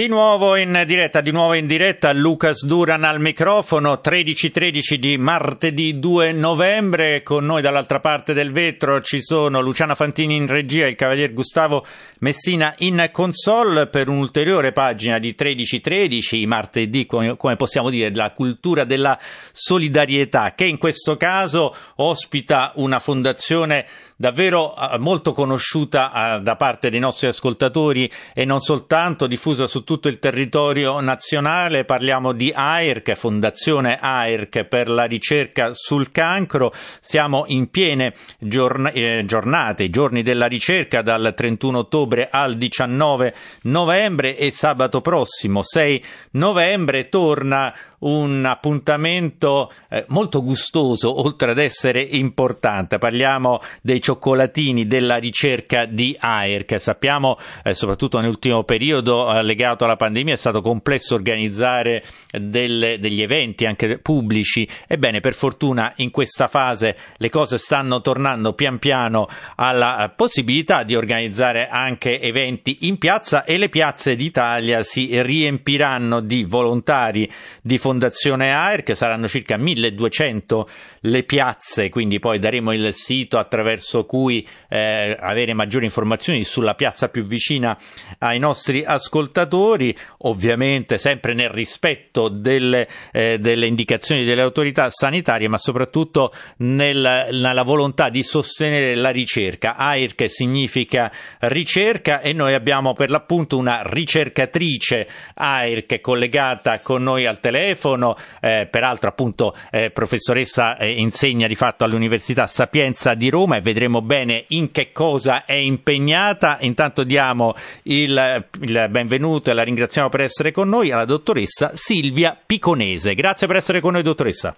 Di nuovo in diretta, Lucas Duran al microfono, 13:13 di martedì 2 novembre, con noi dall'altra parte del vetro ci sono Luciana Fantini in regia e il cavalier Gustavo Messina in console per un'ulteriore pagina di 13:13, martedì, come possiamo dire, la cultura della solidarietà, che in questo caso ospita una fondazione davvero molto conosciuta da parte dei nostri ascoltatori e non soltanto, diffusa su tutto il territorio nazionale. Parliamo di AIRC, Fondazione AIRC per la ricerca sul cancro. Siamo in piene giornate, i giorni della ricerca, dal 31 ottobre al 19 novembre, e sabato prossimo, 6 novembre, torna un appuntamento molto gustoso, oltre ad essere importante. Parliamo dei cioccolatini della ricerca di AIRC. Sappiamo, soprattutto nell'ultimo periodo legato alla pandemia, è stato complesso organizzare degli eventi anche pubblici. Ebbene, per fortuna in questa fase le cose stanno tornando pian piano alla possibilità di organizzare anche eventi in piazza, e le piazze d'Italia si riempiranno di volontari di Fondazione AIRC. Saranno circa 1200 le piazze, quindi poi daremo il sito attraverso cui avere maggiori informazioni sulla piazza più vicina ai nostri ascoltatori, ovviamente sempre nel rispetto delle indicazioni delle autorità sanitarie, ma soprattutto nella volontà di sostenere la ricerca. AIRC significa ricerca, e noi abbiamo per l'appunto una ricercatrice AIRC collegata con noi al telefono, peraltro appunto professoressa insegna di fatto all'Università Sapienza di Roma, e vedremo bene in che cosa è impegnata. Intanto diamo il benvenuto e la ringraziamo per essere con noi alla dottoressa Silvia Piconese. Grazie per essere con noi, dottoressa.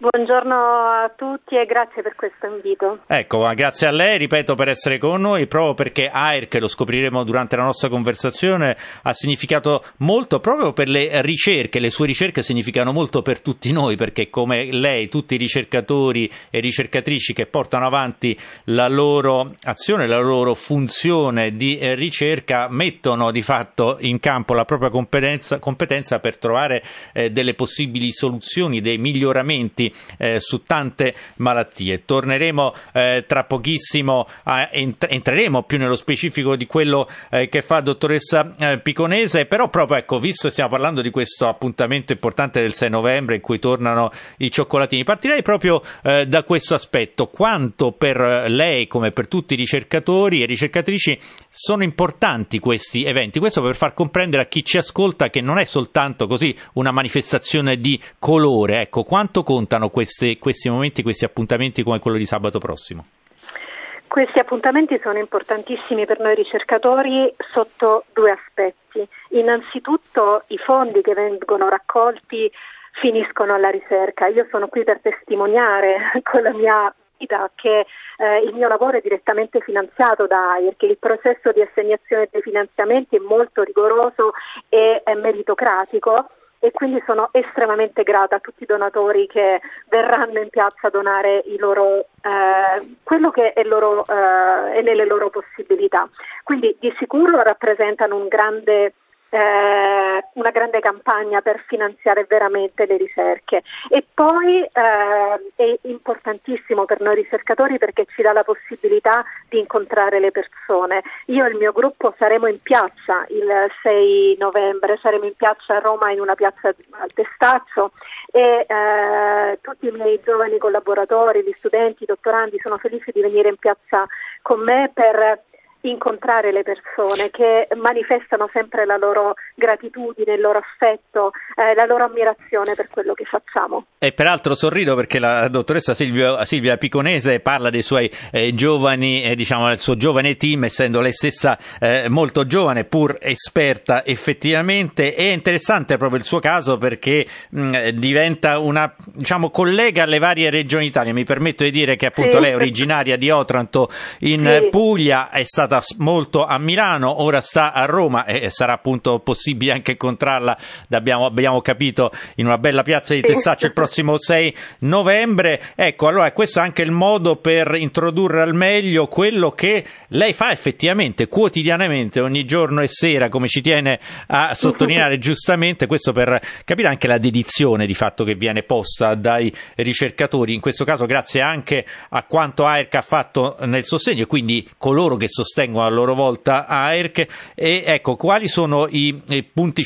Buongiorno a tutti e grazie per questo invito. Ecco, grazie a lei, ripeto, per essere con noi, proprio perché AIRC, lo scopriremo durante la nostra conversazione, ha significato molto proprio per le ricerche. Le sue ricerche significano molto per tutti noi, perché come lei tutti i ricercatori e ricercatrici che portano avanti la loro azione, la loro funzione di ricerca, mettono di fatto in campo la propria competenza per trovare delle possibili soluzioni, dei miglioramenti su tante malattie. Torneremo tra pochissimo, entreremo più nello specifico di quello che fa dottoressa Piconese, però proprio, ecco, visto che stiamo parlando di questo appuntamento importante del 6 novembre in cui tornano i cioccolatini, partirei proprio da questo aspetto. Quanto per lei, come per tutti i ricercatori e ricercatrici, sono importanti questi eventi? Questo per far comprendere a chi ci ascolta che non è soltanto così una manifestazione di colore, ecco, quanto conta questi momenti, questi appuntamenti come quello di sabato prossimo? Questi appuntamenti sono importantissimi per noi ricercatori sotto due aspetti. Innanzitutto, i fondi che vengono raccolti finiscono alla ricerca. Io sono qui per testimoniare con la mia vita che il mio lavoro è direttamente finanziato da AIRC. Il processo di assegnazione dei finanziamenti è molto rigoroso e meritocratico, e quindi sono estremamente grata a tutti i donatori che verranno in piazza a donare i loro, quello che è nelle loro possibilità. Quindi di sicuro rappresentano una grande campagna per finanziare veramente le ricerche, e poi è importantissimo per noi ricercatori perché ci dà la possibilità di incontrare le persone. Io e il mio gruppo saremo in piazza il 6 novembre, saremo in piazza a Roma, in una piazza al Testaccio, e tutti i miei giovani collaboratori, gli studenti, i dottorandi sono felici di venire in piazza con me per incontrare le persone che manifestano sempre la loro gratitudine, il loro affetto, la loro ammirazione per quello che facciamo. E peraltro sorrido perché la dottoressa Silvia Piconese parla dei suoi giovani, diciamo del suo giovane team, essendo lei stessa molto giovane, pur esperta effettivamente. È interessante proprio il suo caso perché diventa una, diciamo, collega alle varie regioni d'Italia. Mi permetto di dire che appunto lei è originaria di Otranto in Puglia, è stata stata molto a Milano, ora sta a Roma e sarà appunto possibile anche incontrarla, abbiamo capito, in una bella piazza di Testaccio il prossimo 6 novembre. Ecco, allora questo è anche il modo per introdurre al meglio quello che lei fa effettivamente quotidianamente, ogni giorno e sera, come ci tiene a sottolineare giustamente, questo per capire anche la dedizione di fatto che viene posta dai ricercatori, in questo caso grazie anche a quanto AIRC ha fatto nel sostegno e quindi coloro che sostengono a loro volta AIRC. E ecco, quali sono i punti,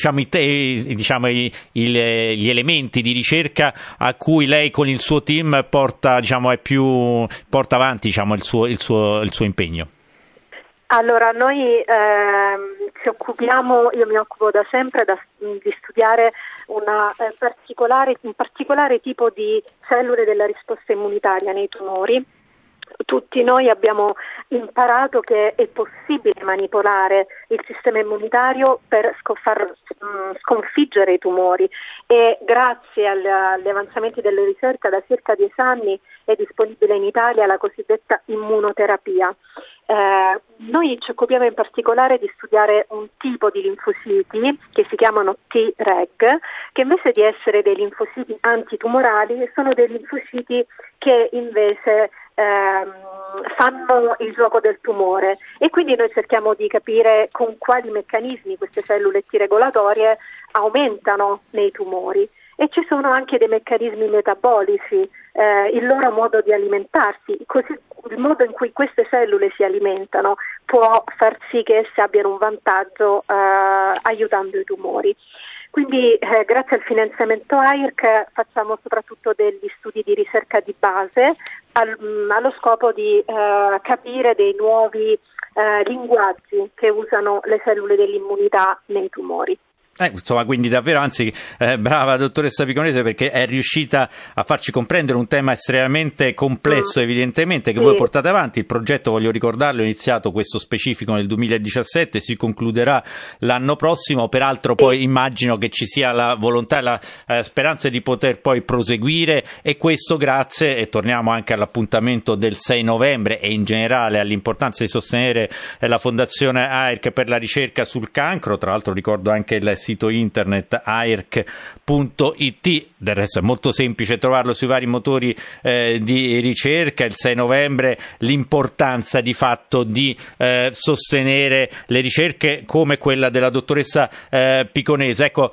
gli elementi di ricerca a cui lei con il suo team porta avanti il suo impegno? Allora, noi ci occupiamo, io mi occupo da sempre di studiare un particolare tipo di cellule della risposta immunitaria nei tumori. Tutti noi abbiamo imparato che è possibile manipolare il sistema immunitario per sconfiggere i tumori, e grazie agli avanzamenti della ricerca da circa 10 anni è disponibile in Italia la cosiddetta immunoterapia. Noi ci occupiamo in particolare di studiare un tipo di linfociti che si chiamano T-REG, che invece di essere dei linfociti antitumorali sono dei linfociti che invece fanno il gioco del tumore, e quindi noi cerchiamo di capire con quali meccanismi queste cellule T regolatorie aumentano nei tumori. E ci sono anche dei meccanismi metabolici, il loro modo di alimentarsi, così il modo in cui queste cellule si alimentano può far sì che esse abbiano un vantaggio aiutando i tumori. Quindi grazie al finanziamento AIRC facciamo soprattutto degli studi di ricerca di base allo scopo di capire dei nuovi linguaggi che usano le cellule dell'immunità nei tumori. Insomma, quindi davvero, anzi, brava dottoressa Piconese, perché è riuscita a farci comprendere un tema estremamente complesso, evidentemente, che voi portate avanti. Il progetto, voglio ricordarlo, è iniziato questo specifico nel 2017, si concluderà l'anno prossimo, peraltro poi immagino che ci sia la volontà e la speranza di poter poi proseguire, e questo grazie, e torniamo anche all'appuntamento del 6 novembre e in generale all'importanza di sostenere la Fondazione AIRC per la ricerca sul cancro. Tra l'altro ricordo anche il sito internet airc.it, del resto è molto semplice trovarlo sui vari motori di ricerca. Il 6 novembre l'importanza di fatto di sostenere le ricerche come quella della dottoressa Piconese. Ecco,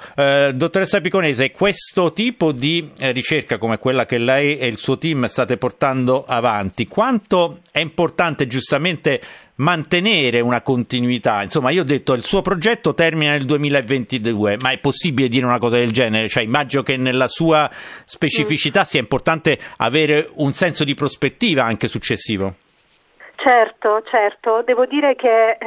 dottoressa Piconese, questo tipo di ricerca come quella che lei e il suo team state portando avanti, quanto è importante giustamente mantenere una continuità? Insomma, io ho detto il suo progetto termina nel 2022, ma è possibile dire una cosa del genere? Cioè, immagino che nella sua specificità sia importante avere un senso di prospettiva anche successivo. Certo, devo dire che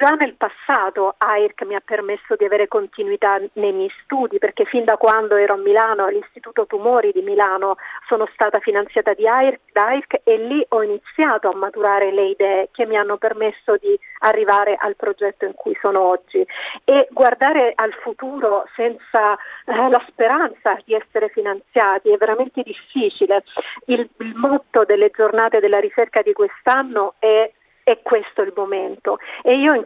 già nel passato AIRC mi ha permesso di avere continuità nei miei studi, perché fin da quando ero a Milano, all'Istituto Tumori di Milano, sono stata finanziata da AIRC, e lì ho iniziato a maturare le idee che mi hanno permesso di arrivare al progetto in cui sono oggi. E guardare al futuro senza la speranza di essere finanziati è veramente difficile. Il motto delle giornate della ricerca di quest'anno è questo il momento, e io e il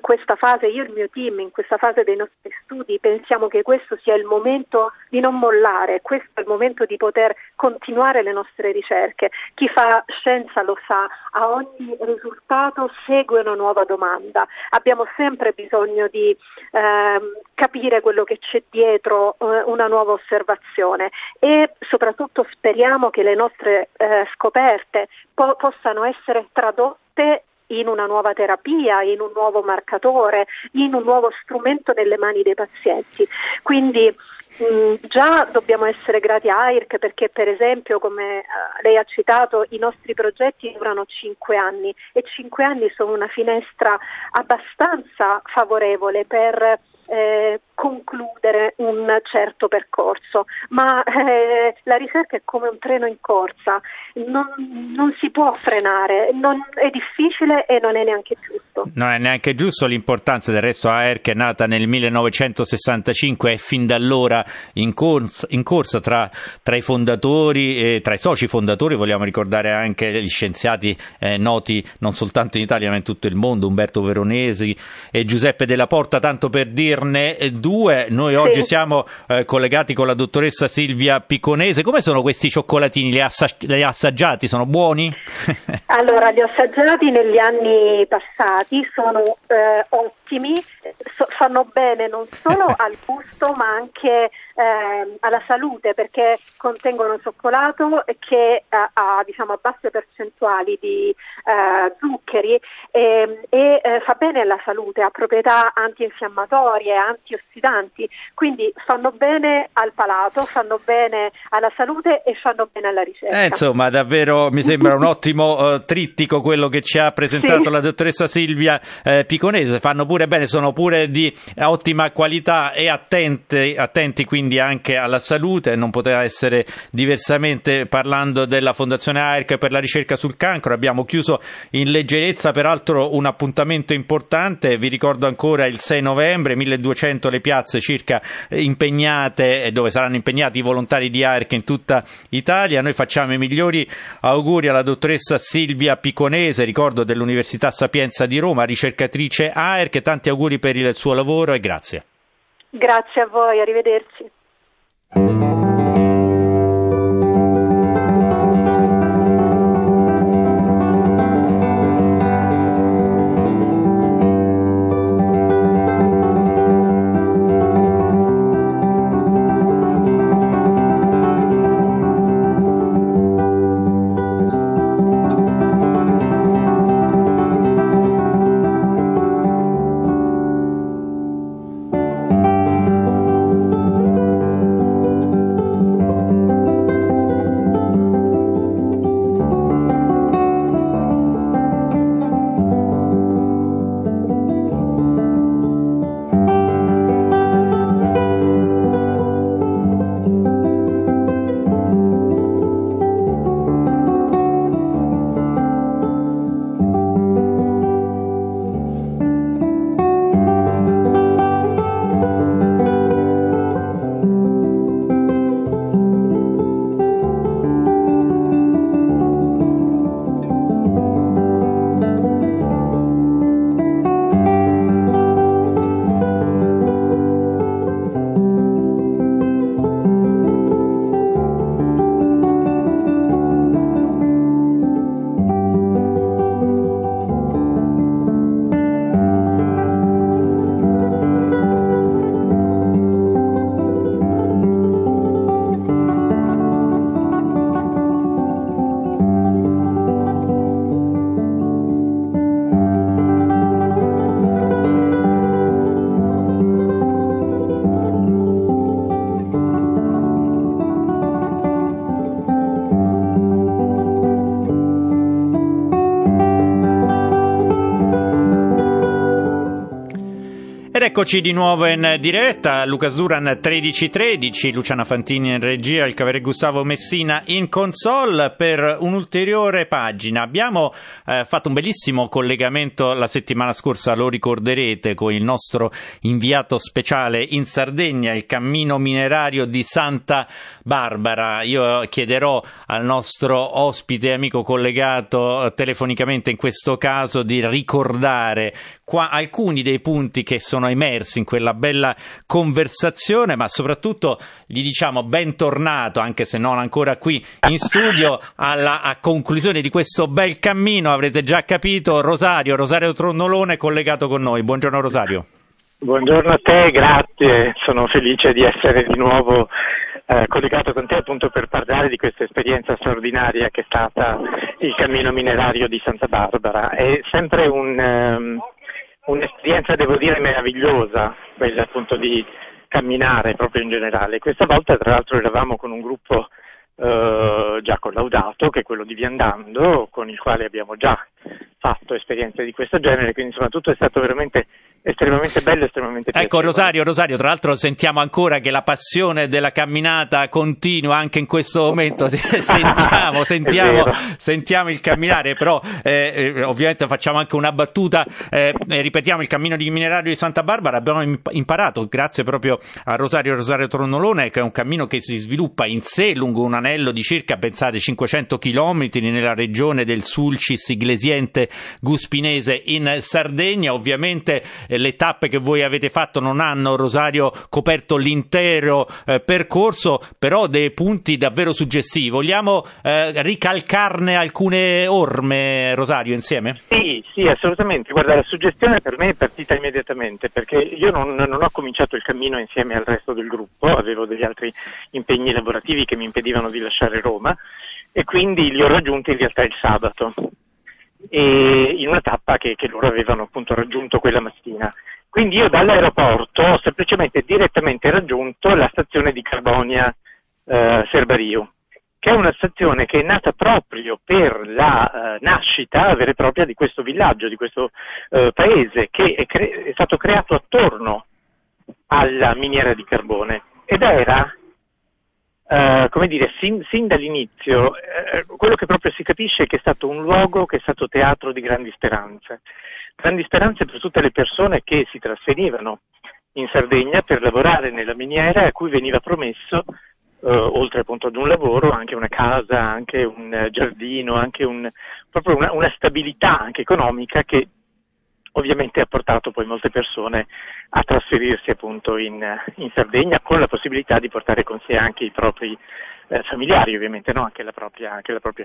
mio team in questa fase dei nostri studi pensiamo che questo sia il momento di non mollare, questo è il momento di poter continuare le nostre ricerche. Chi fa scienza lo sa, a ogni risultato segue una nuova domanda. Abbiamo sempre bisogno di capire quello che c'è dietro una nuova osservazione, e soprattutto speriamo che le nostre scoperte possano essere tradotte in una nuova terapia, in un nuovo marcatore, in un nuovo strumento nelle mani dei pazienti. Quindi già dobbiamo essere grati a AIRC, perché per esempio, come lei ha citato, i nostri progetti durano 5 anni, e 5 anni sono una finestra abbastanza favorevole per concludere un certo percorso, ma la ricerca è come un treno in corsa, non si può frenare, è difficile e non è neanche giusto. Non è neanche giusto, l'importanza del resto AIRC è nata nel 1965 e fin da allora in corsa tra i fondatori, tra i soci fondatori vogliamo ricordare anche gli scienziati noti non soltanto in Italia ma in tutto il mondo, Umberto Veronesi e Giuseppe della Porta, tanto per dirne due. Noi oggi siamo collegati con la dottoressa Silvia Piconese. Come sono questi cioccolatini? Li ha assaggiati? Sono buoni? Allora, li ho assaggiati negli anni passati, sono ottimi, fanno bene non solo al gusto ma anche alla salute, perché contengono cioccolato che ha diciamo basse percentuali di zuccheri e fa bene alla salute, ha proprietà antinfiammatorie, antiossidanti, quindi fanno bene al palato, fanno bene alla salute e fanno bene alla ricerca. Insomma, davvero mi sembra un ottimo trittico quello che ci ha presentato la dottoressa Silvia Piconese. Fanno pure bene, sono pure di ottima qualità e attenti quindi anche alla salute, non poteva essere diversamente parlando della Fondazione AIRC per la ricerca sul cancro. Abbiamo chiuso in leggerezza peraltro un appuntamento importante, vi ricordo ancora il 6 novembre, 1200 le piazze circa impegnate, dove saranno impegnati i volontari di AIRC in tutta Italia. Noi facciamo i migliori auguri alla dottoressa Silvia Piconese, ricordo dell'Università Sapienza di Roma, ricercatrice AIRC, tanti auguri per il suo lavoro e grazie. Grazie a voi, arrivederci. Eccoci di nuovo in diretta, Lucas Duran 13:13, Luciana Fantini in regia, il cavaliere Gustavo Messina in console per un'ulteriore pagina. Abbiamo fatto un bellissimo collegamento la settimana scorsa, lo ricorderete, con il nostro inviato speciale in Sardegna, il Cammino Minerario di Santa Barbara. Io chiederò al nostro ospite amico collegato telefonicamente in questo caso di ricordare alcuni dei punti che sono immersi in quella bella conversazione, ma soprattutto gli diciamo bentornato, anche se non ancora qui in studio, a conclusione di questo bel cammino. Avrete già capito, Rosario Tronnolone è collegato con noi. Buongiorno Rosario. Buongiorno a te, grazie, sono felice di essere di nuovo collegato con te appunto per parlare di questa esperienza straordinaria che è stata il Cammino Minerario di Santa Barbara. È sempre un'esperienza, devo dire, meravigliosa, quella appunto di camminare proprio in generale. Questa volta tra l'altro eravamo con un gruppo già collaudato, che è quello di Viandando, con il quale abbiamo già fatto esperienze di questo genere, quindi insomma tutto è stato veramente estremamente bello, estremamente piacevole. Ecco, Rosario, tra l'altro sentiamo ancora che la passione della camminata continua anche in questo momento. Sentiamo il camminare, però ovviamente facciamo anche una battuta, ripetiamo il Cammino Minerario di Santa Barbara. Abbiamo imparato, grazie proprio a Rosario Tronnolone, che è un cammino che si sviluppa in sé lungo un anello di circa, pensate, 500 chilometri nella regione del Sulcis Iglesiente Guspinese in Sardegna. Ovviamente le tappe che voi avete fatto non hanno, Rosario, coperto l'intero percorso, però dei punti davvero suggestivi. Vogliamo ricalcarne alcune orme, Rosario, insieme? Sì, assolutamente. Guarda, la suggestione per me è partita immediatamente, perché io non ho cominciato il cammino insieme al resto del gruppo, avevo degli altri impegni lavorativi che mi impedivano di lasciare Roma, e quindi li ho raggiunti in realtà il sabato, e in una tappa che loro avevano appunto raggiunto quella mattina. Quindi io dall'aeroporto ho semplicemente direttamente raggiunto la stazione di Carbonia Serbariu, che è una stazione che è nata proprio per la nascita vera e propria di questo villaggio, di questo paese, che è stato creato attorno alla miniera di carbone, ed era sin dall'inizio, quello che proprio si capisce è che è stato un luogo che è stato teatro di grandi speranze per tutte le persone che si trasferivano in Sardegna per lavorare nella miniera, a cui veniva promesso, oltre appunto ad un lavoro, anche una casa, anche un giardino, anche una stabilità anche economica, che ovviamente ha portato poi molte persone a trasferirsi appunto in Sardegna, con la possibilità di portare con sé anche i propri familiari, ovviamente, no? anche la propria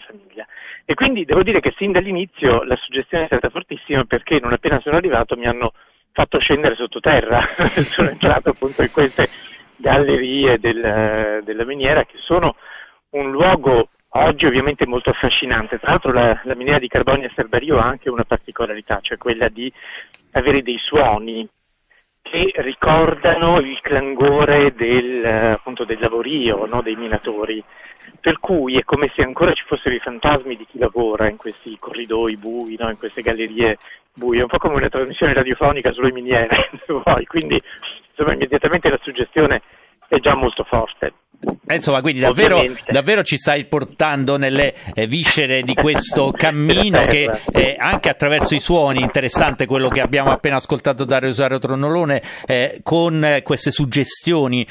famiglia. E quindi devo dire che sin dall'inizio la suggestione è stata fortissima, perché non appena sono arrivato mi hanno fatto scendere sottoterra, sono entrato appunto in queste gallerie della miniera, che sono un luogo oggi ovviamente molto affascinante. Tra l'altro la miniera di Carbonia Serbariu ha anche una particolarità, cioè quella di avere dei suoni che ricordano il clangore del lavorio, no, dei minatori, per cui è come se ancora ci fossero i fantasmi di chi lavora in questi corridoi bui, no, in queste gallerie buie, un po' come una trasmissione radiofonica sulle miniere, se vuoi. Quindi insomma immediatamente la suggestione è già molto forte. Insomma, quindi davvero ci stai portando nelle viscere di questo cammino, che anche attraverso i suoni, interessante quello che abbiamo appena ascoltato da Rosario Tronnolone, con queste suggestioni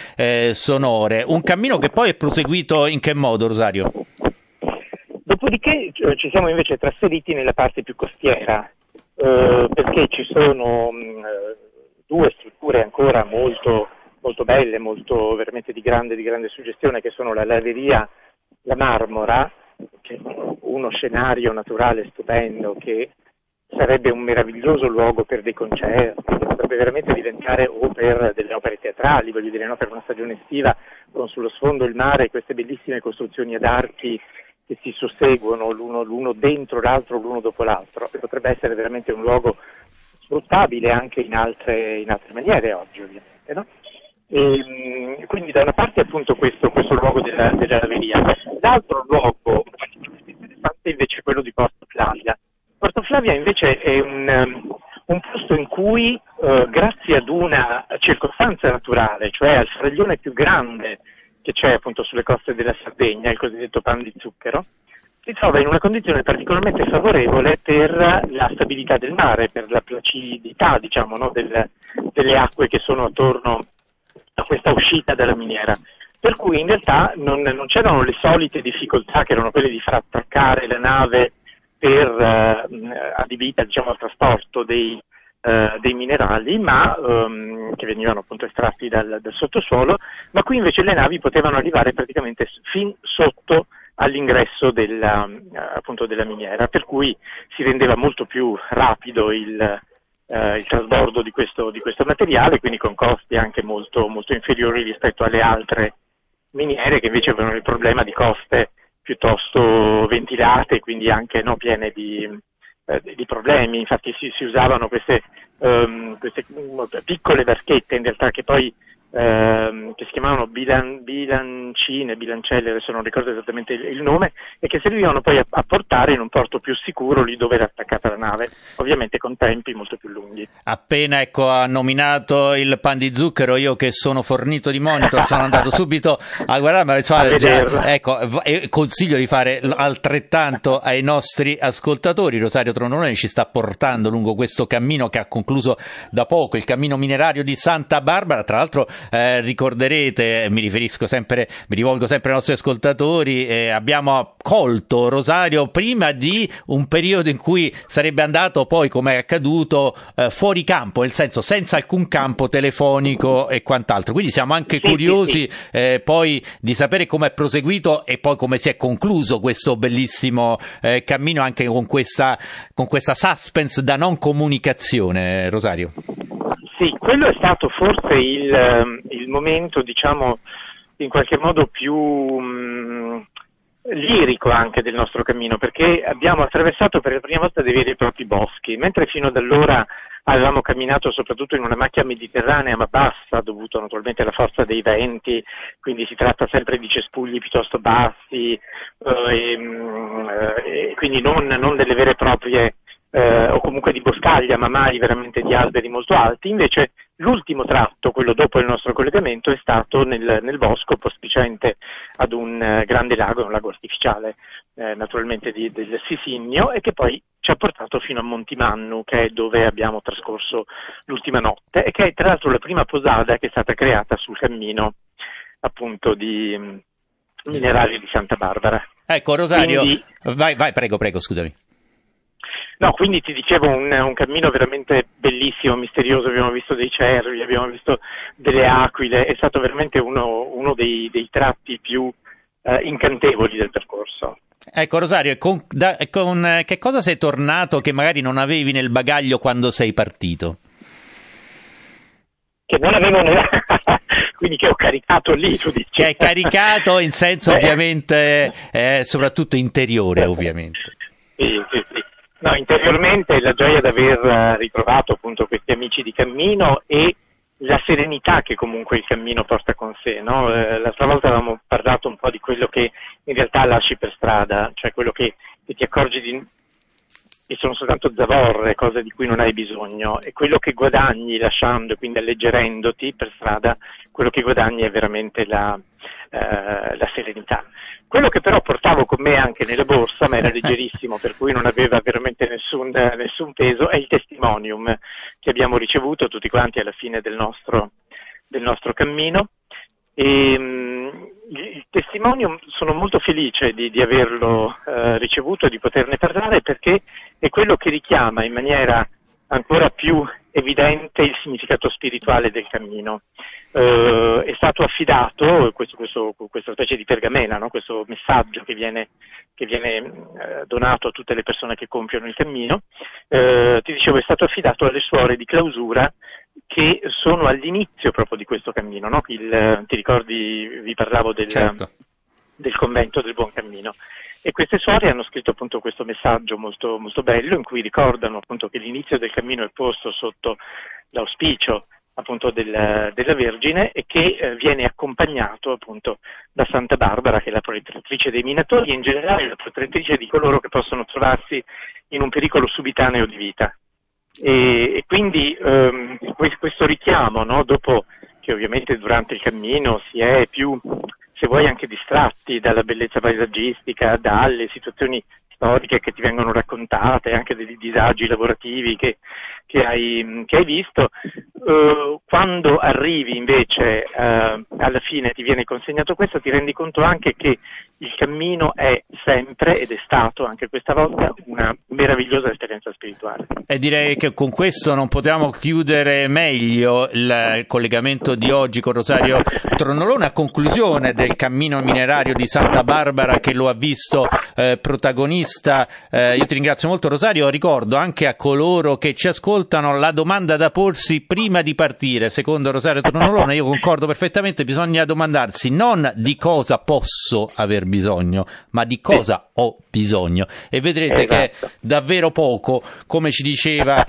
sonore. Un cammino che poi è proseguito in che modo, Rosario? Dopodiché ci siamo invece trasferiti nella parte più costiera, perché ci sono due strutture ancora molto belle, molto veramente di grande suggestione, che sono la Laveria la Marmora, che è uno scenario naturale stupendo, che sarebbe un meraviglioso luogo per dei concerti, che potrebbe veramente diventare, o per delle opere teatrali, voglio dire, no, per una stagione estiva, con sullo sfondo il mare, queste bellissime costruzioni ad archi che si susseguono l'uno dentro l'altro, l'uno dopo l'altro, e potrebbe essere veramente un luogo sfruttabile anche in altre maniere oggi, ovviamente, no? E quindi da una parte appunto questo luogo della Laveria, l'altro luogo interessante invece è quello di Porto Flavia. Porto Flavia invece è un posto in cui, grazie ad una circostanza naturale, cioè al faraglione più grande che c'è appunto sulle coste della Sardegna, il cosiddetto pan di zucchero, si trova in una condizione particolarmente favorevole per la stabilità del mare, per la placidità, diciamo, no, delle acque che sono attorno a questa uscita dalla miniera, per cui in realtà non c'erano le solite difficoltà, che erano quelle di far attraccare la nave adibita, diciamo, al trasporto dei minerali, ma che venivano appunto estratti dal sottosuolo, ma qui invece le navi potevano arrivare praticamente fin sotto all'ingresso della miniera, per cui si rendeva molto più rapido il trasbordo di questo materiale, quindi con costi anche molto, molto inferiori rispetto alle altre miniere, che invece avevano il problema di coste piuttosto ventilate, quindi anche, no, piene di problemi. Infatti si usavano queste piccole barchette, in realtà, che poi che si chiamavano bilancelle, adesso non ricordo esattamente il nome, e che servivano poi a portare in un porto più sicuro lì dove era attaccata la nave, ovviamente con tempi molto più lunghi. Appena ha nominato il pan di zucchero, io che sono fornito di monitor sono andato subito a guardare, e consiglio di fare altrettanto ai nostri ascoltatori. Rosario Tronnolone ci sta portando lungo questo cammino che ha concluso da poco, il Cammino Minerario di Santa Barbara. Tra l'altro ricorderete, mi rivolgo sempre ai nostri ascoltatori, abbiamo accolto Rosario prima di un periodo in cui sarebbe andato poi, come è accaduto, fuori campo, nel senso senza alcun campo telefonico e quant'altro, quindi siamo anche curiosi poi di sapere come è proseguito e poi come si è concluso questo bellissimo cammino, anche con questa suspense da non comunicazione. Rosario. Sì, quello è stato forse il momento, diciamo, in qualche modo più lirico anche del nostro cammino, perché abbiamo attraversato per la prima volta dei veri e propri boschi, mentre fino ad allora avevamo camminato soprattutto in una macchia mediterranea ma bassa, dovuto naturalmente alla forza dei venti, quindi si tratta sempre di cespugli piuttosto bassi, e quindi non delle vere e proprie o comunque di boscaglia, ma mai veramente di alberi molto alti. Invece l'ultimo tratto, quello dopo il nostro collegamento, è stato nel bosco prospiciente ad un grande lago, un lago artificiale naturalmente del Sisignio, e che poi ci ha portato fino a Montimannu, che è dove abbiamo trascorso l'ultima notte e che è tra l'altro la prima posada che è stata creata sul cammino appunto di Minerario di Santa Barbara. Ecco Rosario, quindi... vai prego, scusami. No, quindi ti dicevo un cammino veramente bellissimo, misterioso, abbiamo visto dei cervi, abbiamo visto delle aquile, è stato veramente uno dei tratti più incantevoli del percorso. Ecco Rosario, con che cosa sei tornato che magari non avevi nel bagaglio quando sei partito? Che non avevo quindi che ho caricato lì, tu dici. Che hai caricato in senso ovviamente, soprattutto interiore ovviamente. Sì. No, interiormente la gioia di aver ritrovato appunto questi amici di cammino e la serenità che comunque il cammino porta con sé, no? L'altra volta avevamo parlato un po' di quello che in realtà lasci per strada, cioè quello che ti accorgi che sono soltanto zavorre, cose di cui non hai bisogno, e quello che guadagni lasciando, quindi alleggerendoti per strada, quello che guadagni è veramente la serenità. Quello che però portavo con me anche nella borsa, ma era leggerissimo, per cui non aveva veramente nessun peso, è il testimonium che abbiamo ricevuto tutti quanti alla fine del nostro cammino. E, il testimonium sono molto felice di averlo ricevuto e di poterne parlare, perché è quello che richiama in maniera ancora più evidente il significato spirituale del cammino. È stato affidato questa specie di pergamena, no? Questo messaggio che viene donato a tutte le persone che compiono il cammino, ti dicevo, è stato affidato alle suore di clausura che sono all'inizio proprio di questo cammino, no? Ti ricordi, vi parlavo del convento del Buon Cammino, e queste suore hanno scritto appunto questo messaggio molto, molto bello in cui ricordano appunto che l'inizio del cammino è posto sotto l'auspicio appunto della Vergine, e che viene accompagnato appunto da Santa Barbara, che è la protettrice dei minatori e in generale la protettrice di coloro che possono trovarsi in un pericolo subitaneo di vita. E quindi questo richiamo, no? Dopo che ovviamente durante il cammino si è più, se vuoi, anche distratti dalla bellezza paesaggistica, dalle situazioni storiche che ti vengono raccontate, anche dei disagi lavorativi che hai visto, quando arrivi invece alla fine ti viene consegnato questo, ti rendi conto anche che il cammino è sempre, ed è stato anche questa volta, una meravigliosa esperienza spirituale. E direi che con questo non potevamo chiudere meglio il collegamento di oggi con Rosario Tronnolone, a conclusione del Cammino Minerario di Santa Barbara che lo ha visto protagonista. Io ti ringrazio molto Rosario, ricordo anche a coloro che ci ascoltano la domanda da porsi prima di partire. Secondo Rosario Tronnolone, io concordo perfettamente, bisogna domandarsi non di cosa posso aver bisogno, ma di cosa ho bisogno. bisogno, e vedrete che davvero poco, come ci diceva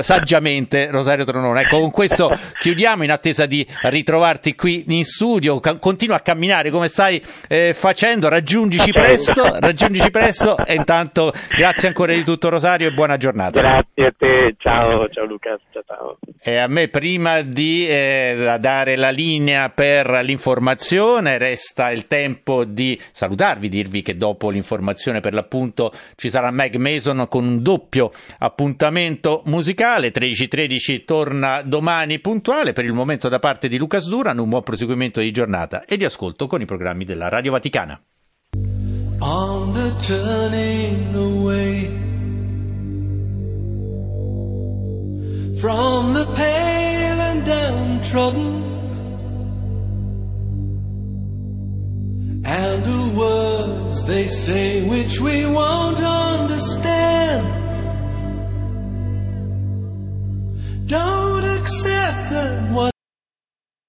saggiamente Rosario Tronnolone. Ecco, con questo chiudiamo, in attesa di ritrovarti qui in studio. Continua a camminare come stai facendo, raggiungici presto e intanto grazie ancora di tutto, Rosario, e buona giornata. Grazie a te, ciao Lucas, ciao. E a me, prima di dare la linea per l'informazione, resta il tempo di salutarvi, dirvi che dopo l'informazione per l'appunto ci sarà Meg Mason con un doppio appuntamento musicale. 13:13 torna domani puntuale. Per il momento, da parte di Lucas Duran, un buon proseguimento di giornata e di ascolto con i programmi della Radio Vaticana. On the turning away from the pale and downtrodden, and the words they say which we won't